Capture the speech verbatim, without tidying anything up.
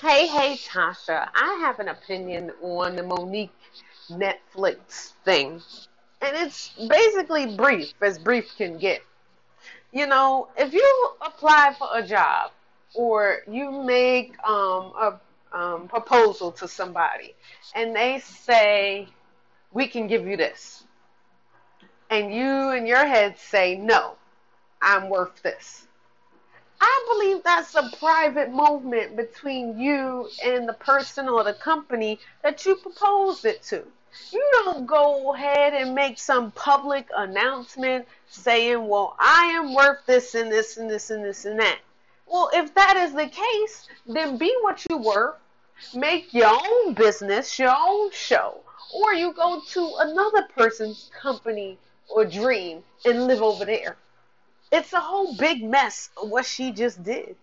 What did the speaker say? Hey, hey, Tasha. I have an opinion on the Monique Netflix thing. And it's basically brief, as brief can get. You know, if you apply for a job or you make um, a um, proposal to somebody and they say, we can give you this. And you in your head say, no, I'm worth this. I believe that's a private moment between you and the person or the company that you proposed it to. You don't go ahead and make some public announcement saying, well, I am worth this and this and this and this and that. Well, if that is the case, then be what you were. Make your own business, your own show. Or you go to another person's company or dream and live over there. It's a whole big mess of what she just did.